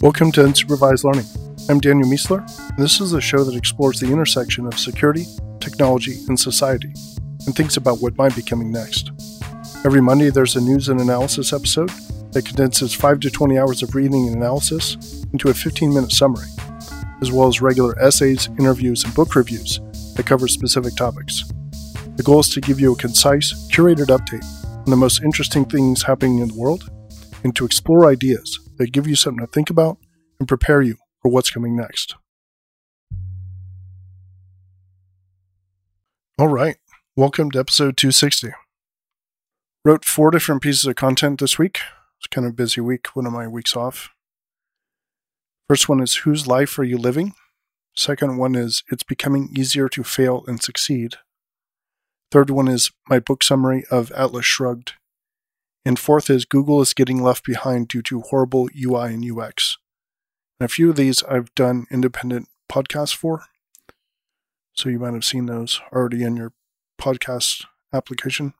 Welcome to Unsupervised Learning. I'm Daniel Meisler, and this is a show that explores the intersection of security, technology, and society, and thinks about what might be coming next. Every Monday, there's a news and analysis episode that condenses 5 to 20 hours of reading and analysis into a 15-minute summary, as well as regular essays, interviews, and book reviews that cover specific topics. The goal is to give you a concise, curated update on the most interesting things happening in the world, and to explore ideas that give you something to think about and prepare you for what's coming next. All right, welcome to episode 260. Wrote 4 different pieces of content this week. It's kind of a busy week, one of my weeks off. First one is, whose life are you living? Second one is, it's becoming easier to fail and succeed. Third one is my book summary of Atlas Shrugged. And fourth is, Google is getting left behind due to horrible UI and UX. And a few of these I've done independent podcasts for, so you might have seen those already in your podcast application.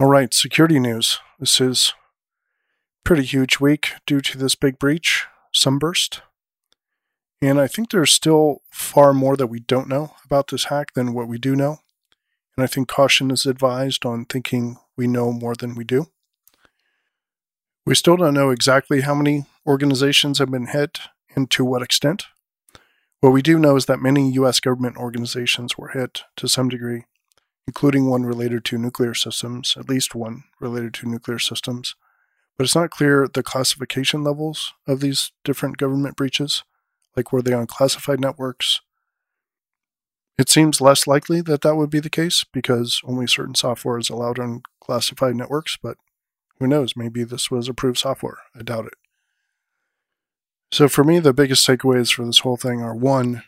All right, security news. This is a pretty huge week due to this big breach, Sunburst. And I think there's still far more that we don't know about this hack than what we do know. And I think caution is advised on thinking we know more than we do. We still don't know exactly how many organizations have been hit and to what extent. What we do know is that many U.S. government organizations were hit to some degree, including one related to nuclear systems, at least one related to nuclear systems. But it's not clear the classification levels of these different government breaches. Like, were they on classified networks? It seems less likely that that would be the case because only certain software is allowed on classified networks, but who knows? Maybe this was approved software. I doubt it. So for me, the biggest takeaways for this whole thing are, one,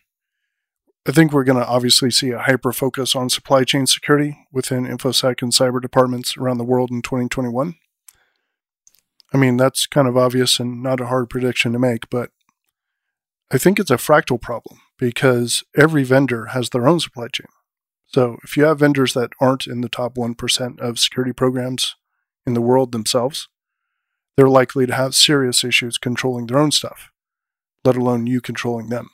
I think we're going to obviously see a hyper-focus on supply chain security within InfoSec and cyber departments around the world in 2021. I mean, that's kind of obvious and not a hard prediction to make, but I think it's a fractal problem because every vendor has their own supply chain. So if you have vendors that aren't in the top 1% of security programs in the world themselves, they're likely to have serious issues controlling their own stuff, let alone you controlling them.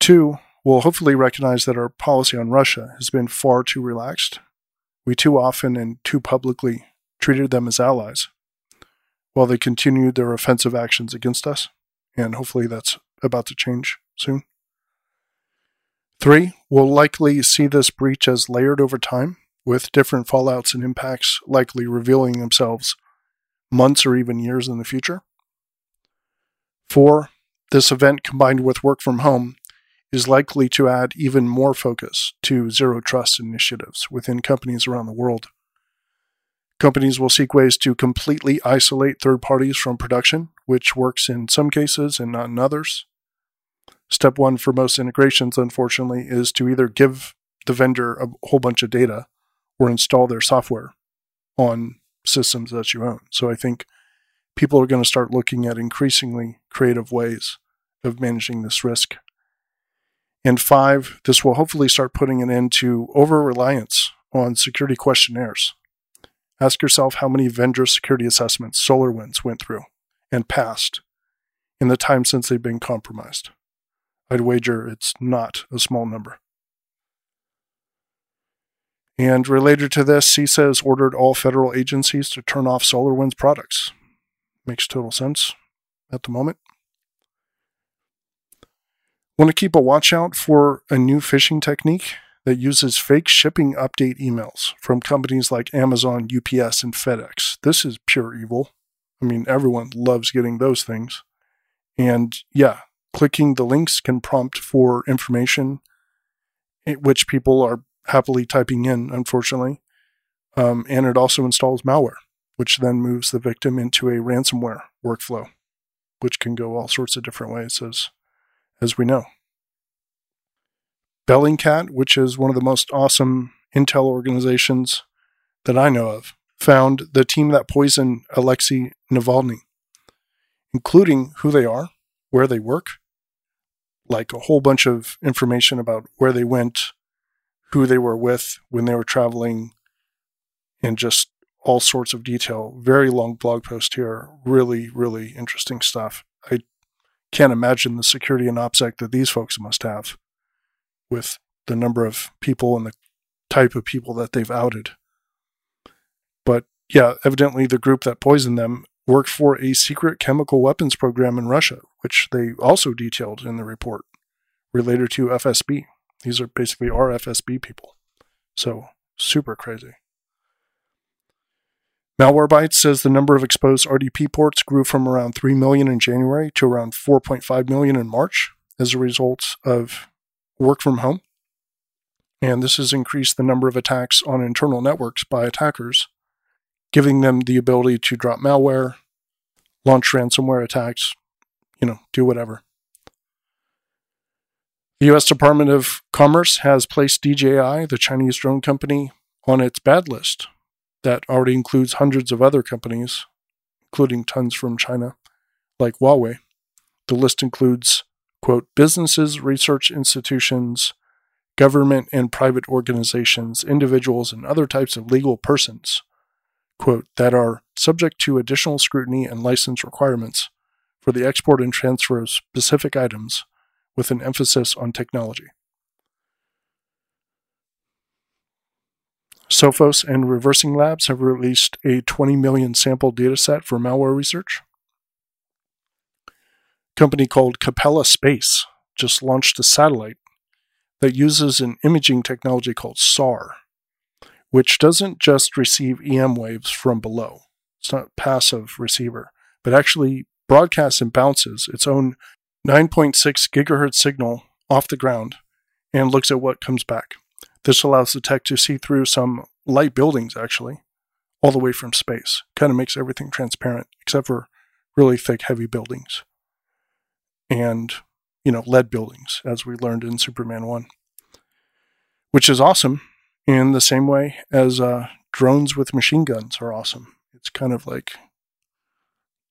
Two, we'll hopefully recognize that our policy on Russia has been far too relaxed. We too often and too publicly treated them as allies while they continued their offensive actions against us. And hopefully that's about to change soon. Three, we'll likely see this breach as layered over time, with different fallouts and impacts likely revealing themselves months or even years in the future. Four, this event combined with work from home is likely to add even more focus to zero trust initiatives within companies around the world. Companies will seek ways to completely isolate third parties from production, which works in some cases and not in others. Step one for most integrations, unfortunately, is to either give the vendor a whole bunch of data or install their software on systems that you own. So I think people are going to start looking at increasingly creative ways of managing this risk. And five, this will hopefully start putting an end to over-reliance on security questionnaires. Ask yourself how many vendor security assessments SolarWinds went through and passed in the time since they've been compromised. I'd wager it's not a small number. And related to this, CISA has ordered all federal agencies to turn off SolarWinds products. Makes total sense at the moment. Want to keep a watch out for a new phishing technique that uses fake shipping update emails from companies like Amazon, UPS, and FedEx. This is pure evil. I mean, everyone loves getting those things. And yeah, clicking the links can prompt for information, which people are happily typing in, unfortunately. And it also installs malware, which then moves the victim into a ransomware workflow, which can go all sorts of different ways, as we know. Bellingcat, which is one of the most awesome intel organizations that I know of, found the team that poisoned Alexei Navalny, including who they are, where they work, like a whole bunch of information about where they went, who they were with, when they were traveling, and just all sorts of detail. Very long blog post here. Really, really interesting stuff. I can't imagine the security and OPSEC that these folks must have with the number of people and the type of people that they've outed. But yeah, evidently the group that poisoned them worked for a secret chemical weapons program in Russia, which they also detailed in the report related to FSB. These are basically RFSB people. So super crazy. Malwarebytes says the number of exposed RDP ports grew from around 3 million in January to around 4.5 million in March as a result of work from home. And this has increased the number of attacks on internal networks by attackers, giving them the ability to drop malware, launch ransomware attacks, do whatever. The U.S. Department of Commerce has placed DJI, the Chinese drone company, on its bad list. That already includes hundreds of other companies, including tons from China, like Huawei. The list includes, quote, businesses, research institutions, government and private organizations, individuals, and other types of legal persons, quote, that are subject to additional scrutiny and license requirements for the export and transfer of specific items with an emphasis on technology. Sophos and ReversingLabs have released a 20 million sample dataset for malware research. A company called Capella Space just launched a satellite that uses an imaging technology called SAR, which doesn't just receive EM waves from below. It's not a passive receiver, but actually broadcasts and bounces its own 9.6 gigahertz signal off the ground and looks at what comes back. This allows the tech to see through some light buildings, actually, all the way from space. Kind of makes everything transparent, except for really thick, heavy buildings. And, lead buildings, as we learned in Superman 1. Which is awesome in the same way as drones with machine guns are awesome. It's kind of like,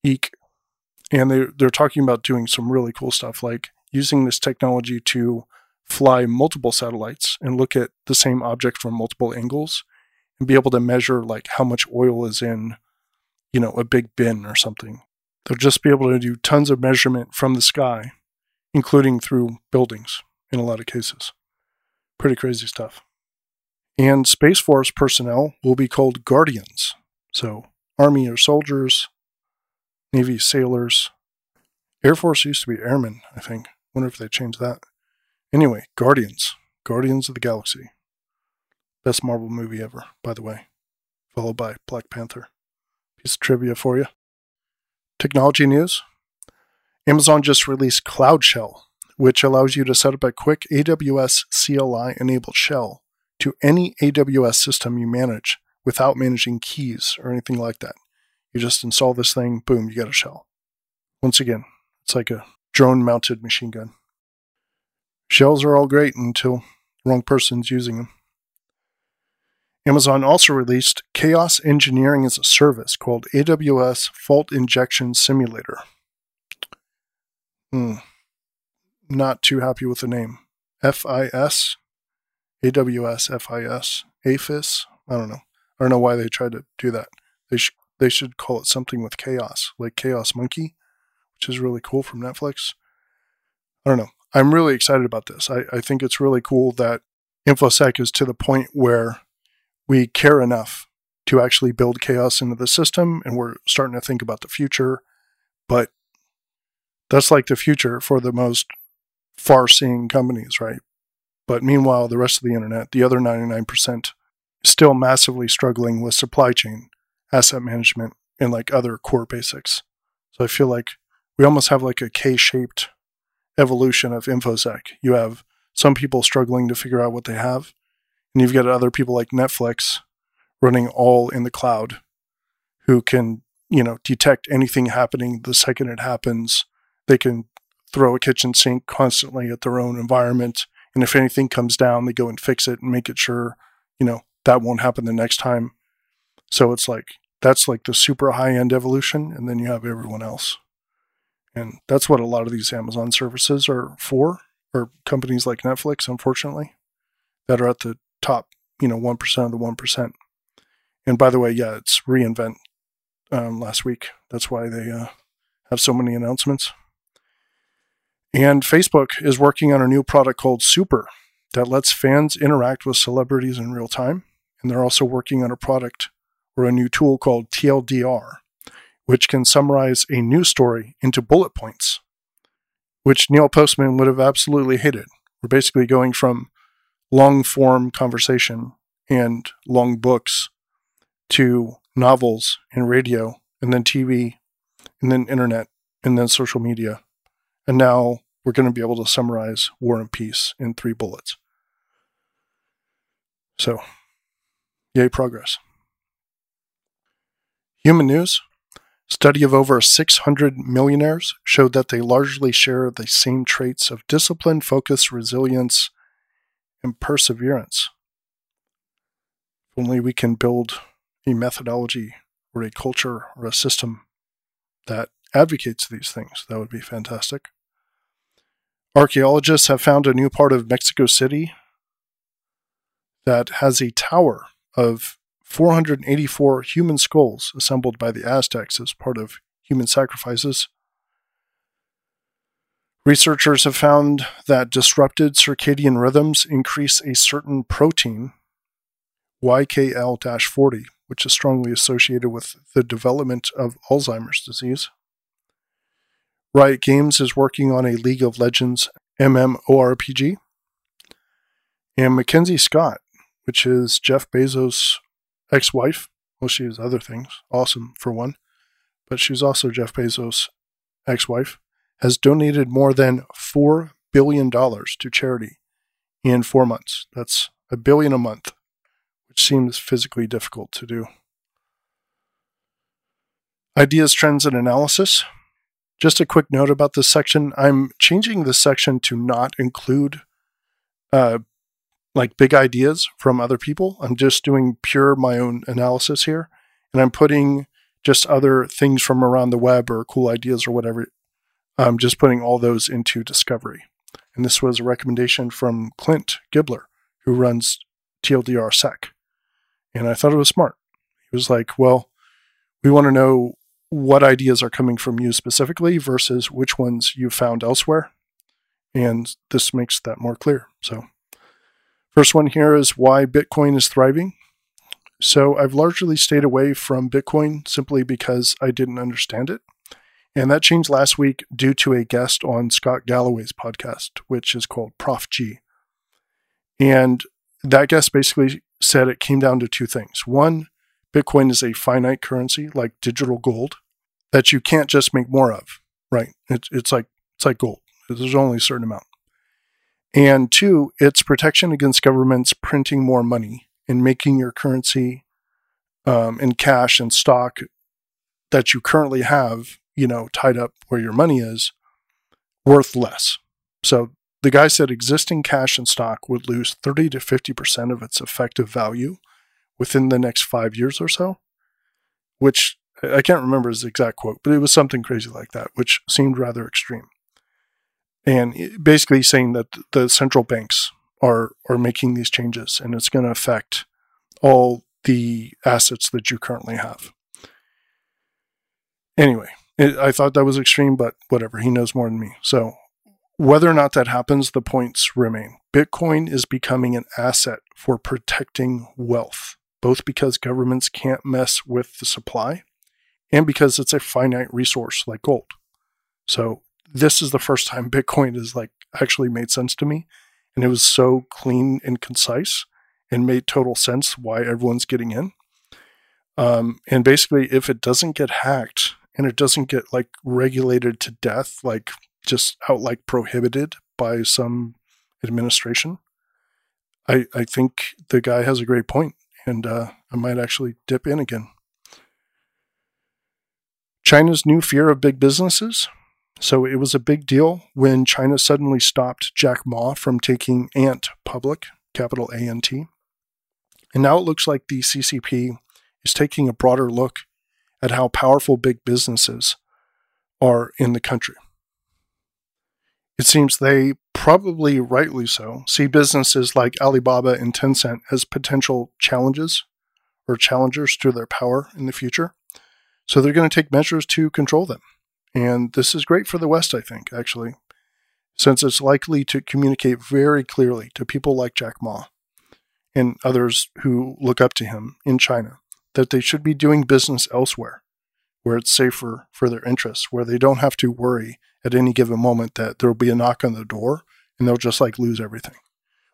eek. And they're talking about doing some really cool stuff, like using this technology to fly multiple satellites and look at the same object from multiple angles and be able to measure like how much oil is in, a big bin or something. They'll just be able to do tons of measurement from the sky, including through buildings in a lot of cases. Pretty crazy stuff. And Space Force personnel will be called Guardians. So Army or soldiers, Navy sailors. Air Force used to be airmen, I think. Wonder if they changed that. Anyway, Guardians of the Galaxy. Best Marvel movie ever, by the way. Followed by Black Panther. Piece of trivia for you. Technology news. Amazon just released Cloud Shell, which allows you to set up a quick AWS CLI-enabled shell to any AWS system you manage without managing keys or anything like that. You just install this thing, boom, you got a shell. Once again, it's like a drone-mounted machine gun. Shells are all great until the wrong person's using them. Amazon also released Chaos Engineering as a service called AWS Fault Injection Simulator. Not too happy with the name. FIS? AWS FIS? AFIS? I don't know. I don't know why they tried to do that. They should call it something with chaos, like Chaos Monkey, which is really cool from Netflix. I don't know. I'm really excited about this. I think it's really cool that InfoSec is to the point where we care enough to actually build chaos into the system, and we're starting to think about the future. But that's like the future for the most far-seeing companies, right? But meanwhile, the rest of the internet, the other 99%, is still massively struggling with supply chain, asset management, and like other core basics. So I feel like we almost have like a K-shaped evolution of InfoSec. You have some people struggling to figure out what they have, and you've got other people like Netflix running all in the cloud who can, detect anything happening the second it happens. They can throw a kitchen sink constantly at their own environment, and if anything comes down, they go and fix it and make it sure, that won't happen the next time. So it's like, that's like the super high-end evolution, and then you have everyone else. And that's what a lot of these Amazon services are for, or companies like Netflix, unfortunately, that are at the top, 1% of the 1%. And by the way, yeah, it's reInvent last week. That's why they have so many announcements. And Facebook is working on a new product called Super that lets fans interact with celebrities in real time. And they're also working on a product or a new tool called TLDR, which can summarize a news story into bullet points, which Neil Postman would have absolutely hated. We're basically going from long-form conversation and long books to novels and radio and then TV and then internet and then social media. And now we're going to be able to summarize War and Peace in 3 bullets. So, yay progress. Human news. Study of over 600 millionaires showed that they largely share the same traits of discipline, focus, resilience, and perseverance. If only we can build a methodology or a culture or a system that advocates these things. That would be fantastic. Archaeologists have found a new part of Mexico City that has a tower of 484 human skulls assembled by the Aztecs as part of human sacrifices. Researchers have found that disrupted circadian rhythms increase a certain protein, YKL-40, which is strongly associated with the development of Alzheimer's disease. Riot Games is working on a League of Legends MMORPG. And Mackenzie Scott, which is Jeff Bezos' ex-wife, well, she is other things, awesome for one, but she's also Jeff Bezos' ex-wife, has donated more than $4 billion to charity in 4 months. That's $1 billion a month, which seems physically difficult to do. Ideas, trends, and analysis. Just a quick note about this section. I'm changing this section to not include big ideas from other people. I'm just doing pure my own analysis here. And I'm putting just other things from around the web or cool ideas or whatever. I'm just putting all those into discovery. And this was a recommendation from Clint Gibbler, who runs TLDR Sec. And I thought it was smart. He was like, well, we want to know what ideas are coming from you specifically versus which ones you found elsewhere. And this makes that more clear. So first one here is why Bitcoin is thriving. So I've largely stayed away from Bitcoin simply because I didn't understand it. And that changed last week due to a guest on Scott Galloway's podcast, which is called Prof G. And that guest basically said it came down to 2 things. One, Bitcoin is a finite currency like digital gold that you can't just make more of, right? It's like gold. There's only a certain amount. And 2, it's protection against governments printing more money and making your currency and cash and stock that you currently have, tied up where your money is, worth less. So the guy said existing cash and stock would lose 30 to 50% of its effective value within the next 5 years or so, which I can't remember his exact quote, but it was something crazy like that, which seemed rather extreme. And basically saying that the central banks are making these changes and it's going to affect all the assets that you currently have. Anyway, I thought that was extreme, but whatever. He knows more than me. So whether or not that happens, the points remain. Bitcoin is becoming an asset for protecting wealth, both because governments can't mess with the supply and because it's a finite resource like gold. So this is the first time Bitcoin is actually made sense to me. And it was so clean and concise and made total sense why everyone's getting in. And basically, if it doesn't get hacked and it doesn't get regulated to death, just out prohibited by some administration, I think the guy has a great point. And I might actually dip in again. China's new fear of big businesses. So it was a big deal when China suddenly stopped Jack Ma from taking Ant public, capital A-N-T. And now it looks like the CCP is taking a broader look at how powerful big businesses are in the country. It seems they, probably rightly so, see businesses like Alibaba and Tencent as potential challenges or challengers to their power in the future. So they're going to take measures to control them. And this is great for the West, I think, actually, since it's likely to communicate very clearly to people like Jack Ma and others who look up to him in China that they should be doing business elsewhere, where it's safer for their interests, where they don't have to worry at any given moment that there will be a knock on the door and they'll just like lose everything,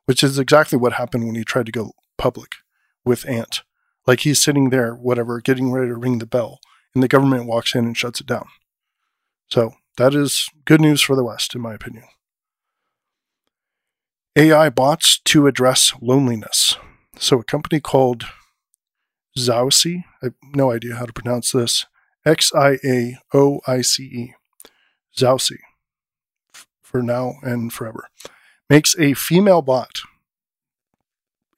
which is exactly what happened when he tried to go public with Ant. Like he's sitting there, whatever, getting ready to ring the bell, and the government walks in and shuts it down. So that is good news for the West, in my opinion. AI bots to address loneliness. So a company called Xiaoice, I have no idea how to pronounce this, Xiaoice, Xiaoice, for now and forever, makes a female bot.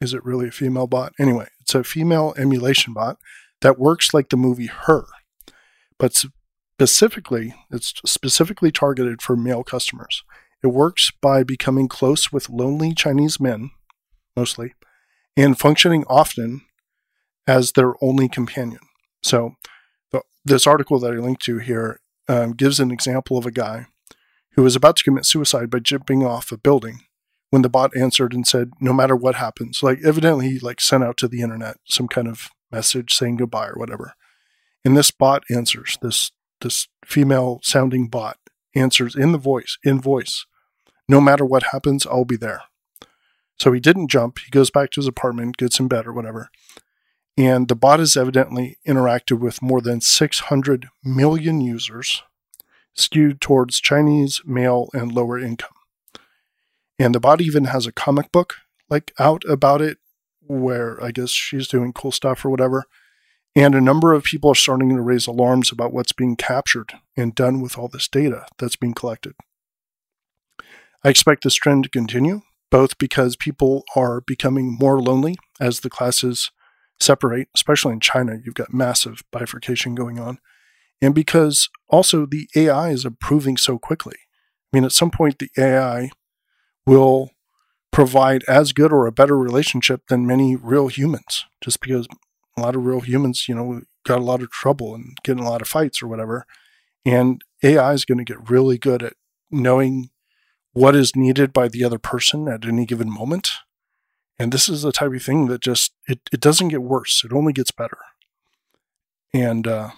Is it really a female bot? Anyway, it's a female emulation bot that works like the movie Her, but it's specifically targeted for male customers. It works by becoming close with lonely Chinese men, mostly, and functioning often as their only companion. So this article that I linked to here gives an example of a guy who was about to commit suicide by jumping off a building when the bot answered and said, no matter what happens. Like evidently he like sent out to the internet some kind of message saying goodbye or whatever. And this bot answers, this female sounding bot answers in voice, no matter what happens, I'll be there. So he didn't jump. He goes back to his apartment, gets in bed or whatever. And the bot has evidently interacted with more than 600 million users skewed towards Chinese, male, and lower income. And the bot even has a comic book like out about it where I guess she's doing cool stuff or whatever. And a number of people are starting to raise alarms about what's being captured and done with all this data that's being collected. I expect this trend to continue, both because people are becoming more lonely as the classes separate, especially in China, you've got massive bifurcation going on, and because also the AI is improving so quickly. I mean, at some point, the AI will provide as good or a better relationship than many real humans, just because a lot of real humans, you know, got a lot of trouble and get in a lot of fights or whatever. And AI is going to get really good at knowing what is needed by the other person at any given moment. And this is the type of thing that just, it doesn't get worse. It only gets better. And at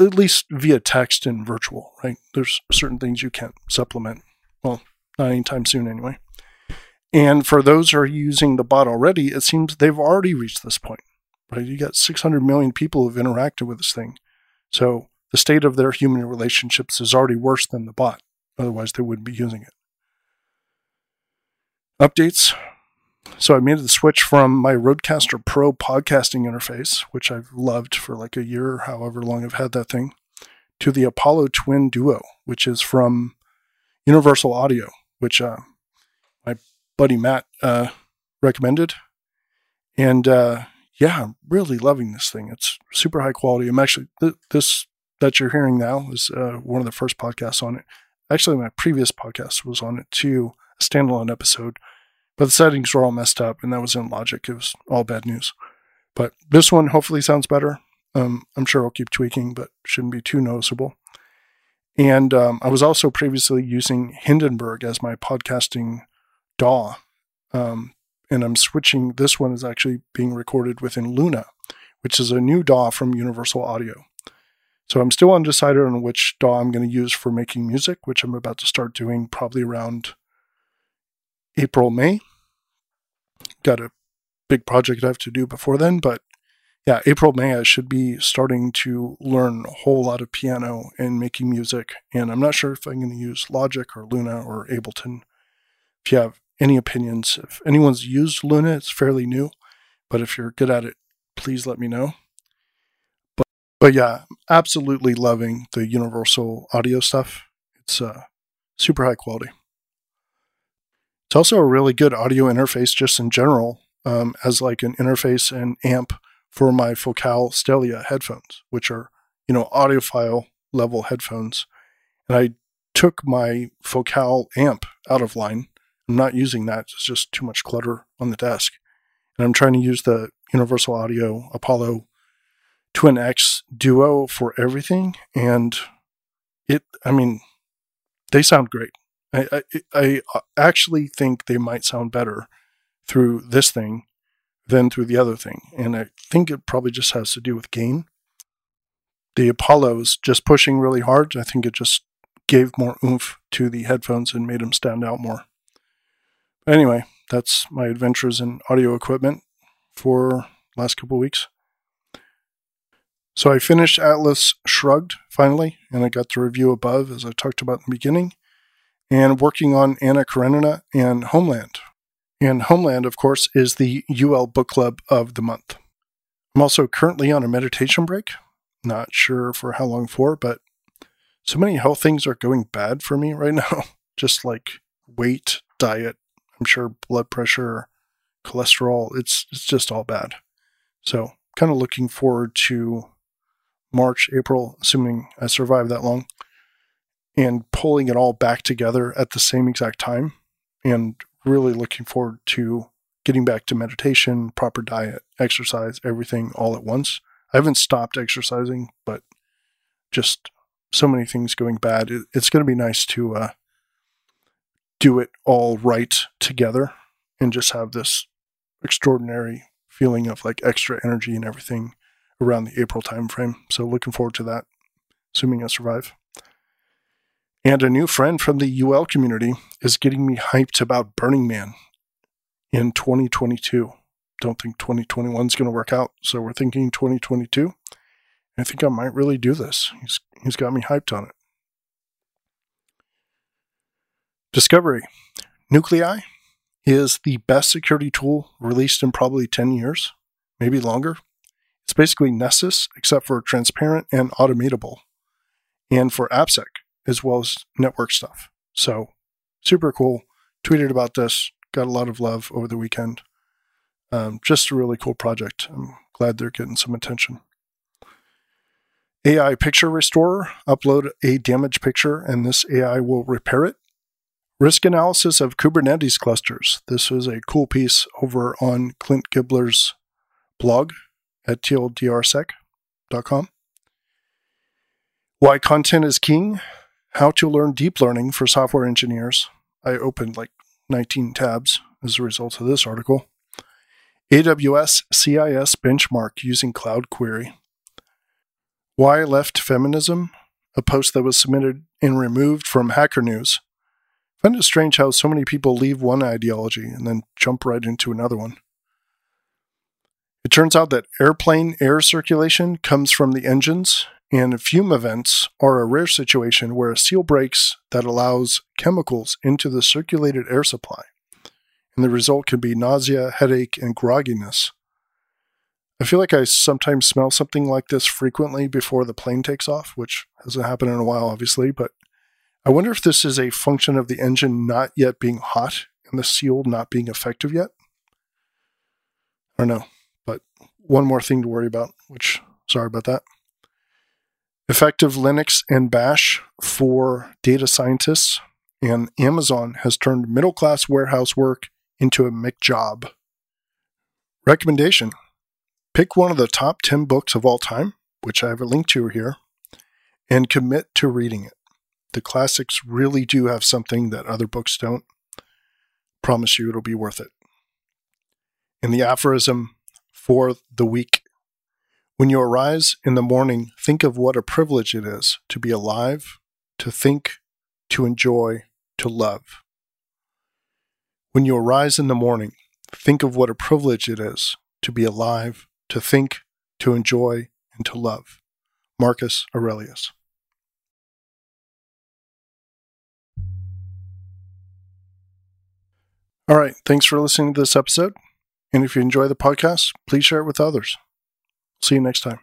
least via text and virtual, right? There's certain things you can't supplement. Well, not anytime soon anyway. And for those who are using the bot already, it seems they've already reached this point. Right? You got 600 million people who've interacted with this thing. So the state of their human relationships is already worse than the bot. Otherwise, they wouldn't be using it. Updates. So I made the switch from my Rodecaster Pro podcasting interface, which I've loved for like a year or however long I've had that thing, to the Apollo Twin Duo, which is from Universal Audio, which my buddy Matt recommended. And I'm really loving this thing. It's super high quality. I'm actually, this that you're hearing now is one of the first podcasts on it. Actually, my previous podcast was on it too, a standalone episode, but the settings were all messed up and that was in Logic. It was all bad news. But this one hopefully sounds better. I'm sure I'll keep tweaking, but shouldn't be too noticeable. And I was also previously using Hindenburg as my podcasting DAW. And I'm switching, this one is actually being recorded within Luna, which is a new DAW from Universal Audio. So I'm still undecided on which DAW I'm going to use for making music, which I'm about to start doing probably around April, May. Got a big project I have to do before then, but yeah, April, May, I should be starting to learn a whole lot of piano and making music. And I'm not sure if I'm going to use Logic or Luna or Ableton. If you have any opinions. If anyone's used Luna, it's fairly new, but if you're good at it, please let me know. But yeah, absolutely loving the Universal Audio stuff. It's super high quality. It's also a really good audio interface just in general, as like an interface and amp for my Focal Stelia headphones, which are, you know, audiophile level headphones. And I took my Focal amp out of line. I'm not using that. It's just too much clutter on the desk. And I'm trying to use the Universal Audio Apollo 2NX Duo for everything. And it, I mean, they sound great. I actually think they might sound better through this thing than through the other thing. And I think it probably just has to do with gain. The Apollo's just pushing really hard. I think it just gave more oomph to the headphones and made them stand out more. But anyway, that's my adventures in audio equipment for the last couple of weeks. So I finished Atlas Shrugged finally, and I got the review above as I talked about in the beginning, and working on Anna Karenina and Homeland. And Homeland, of course, is the UL Book Club of the month. I'm also currently on a meditation break. Not sure for how long for, but so many health things are going bad for me right now. Just like weight, diet, I'm sure blood pressure, cholesterol, it's just all bad. So kind of looking forward to March, April, assuming I survive that long, and pulling it all back together at the same exact time, and really looking forward to getting back to meditation, proper diet, exercise, everything all at once. I haven't stopped exercising, but just so many things going bad. It's going to be nice to do it all right together and just have this extraordinary feeling of like extra energy and everything around the April timeframe. So looking forward to that, assuming I survive. And a new friend from the UL community is getting me hyped about Burning Man in 2022. Don't think 2021 is going to work out, so we're thinking 2022. I think I might really do this. He's got me hyped on it. Discovery. Nuclei is the best security tool released in probably 10 years, maybe longer. It's basically Nessus, except for transparent and automatable, and for AppSec, as well as network stuff. So, super cool. Tweeted about this. Got a lot of love over the weekend. Just a really cool project. I'm glad they're getting some attention. AI Picture Restorer. Upload a damaged picture, and this AI will repair it. Risk analysis of Kubernetes clusters. This was a cool piece over on Clint Gibler's blog at tldrsec.com. Why content is king. How to learn deep learning for software engineers. I opened like 19 tabs as a result of this article. AWS CIS benchmark using Cloud Query. Why left feminism? A post that was submitted and removed from Hacker News. I find it strange how so many people leave one ideology and then jump right into another one. It turns out that airplane air circulation comes from the engines, and fume events are a rare situation where a seal breaks that allows chemicals into the circulated air supply, and the result can be nausea, headache, and grogginess. I feel like I sometimes smell something like this frequently before the plane takes off, which hasn't happened in a while, obviously, but I wonder if this is a function of the engine not yet being hot and the seal not being effective yet. I don't know, but one more thing to worry about, which, sorry about that. Effective Linux and Bash for data scientists, and Amazon has turned middle-class warehouse work into a McJob. Recommendation. Pick one of the top 10 books of all time, which I have a link to here, and commit to reading it. The classics really do have something that other books don't. Promise you it'll be worth it. And the aphorism for the week. When you arise in the morning, think of what a privilege it is to be alive, to think, to enjoy, to love. When you arise in the morning, think of what a privilege it is to be alive, to think, to enjoy, and to love. Marcus Aurelius. All right, thanks for listening to this episode. And if you enjoy the podcast, please share it with others. See you next time.